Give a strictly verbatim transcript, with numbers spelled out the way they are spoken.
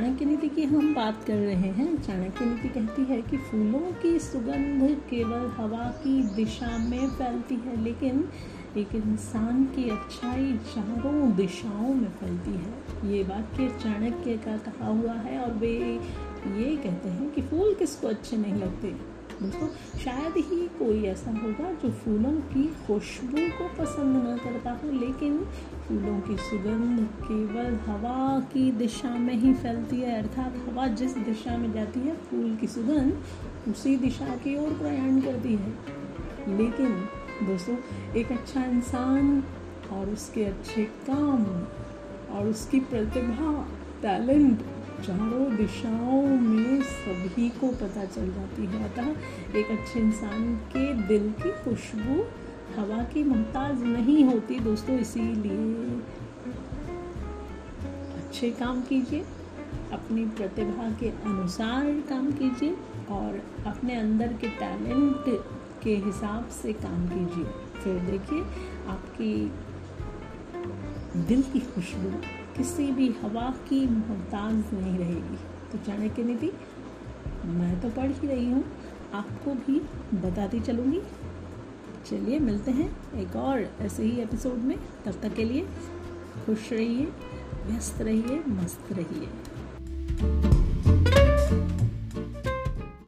चाणक्य नीति की हम बात कर रहे हैं। चाणक्य नीति कहती है कि फूलों की सुगंध केवल हवा की दिशा में फैलती है, लेकिन एक इंसान की अच्छाई चारों दिशाओं में फैलती है। ये वाक्य चाणक्य का कहा हुआ है और वे ये कहते हैं कि फूल किसको अच्छे नहीं लगते। दोस्तों, शायद ही कोई ऐसा होगा जो फूलों की खुशबू को पसंद न करता हो, लेकिन फूलों की सुगंध केवल हवा की दिशा में ही फैलती है। अर्थात हवा जिस दिशा में जाती है, फूल की सुगंध उसी दिशा की ओर प्रयाण करती है। लेकिन दोस्तों, एक अच्छा इंसान और उसके अच्छे काम और उसकी प्रतिभा, टैलेंट चारों दिशाओं में सभी को पता चल जाती है। अतः एक अच्छे इंसान के दिल की खुशबू हवा की मुमताज नहीं होती। दोस्तों, इसीलिए अच्छे काम कीजिए, अपनी प्रतिभा के अनुसार काम कीजिए और अपने अंदर के टैलेंट के हिसाब से काम कीजिए। फिर देखिए आपकी दिल की खुशबू किसी भी हवा की मोहताज नहीं रहेगी। तो चाणक्य नीति मैं तो पढ़ ही रही हूँ, आपको भी बताती चलूँगी। चलिए मिलते हैं एक और ऐसे ही एपिसोड में। तब तक के लिए खुश रहिए, व्यस्त रहिए, मस्त रहिए।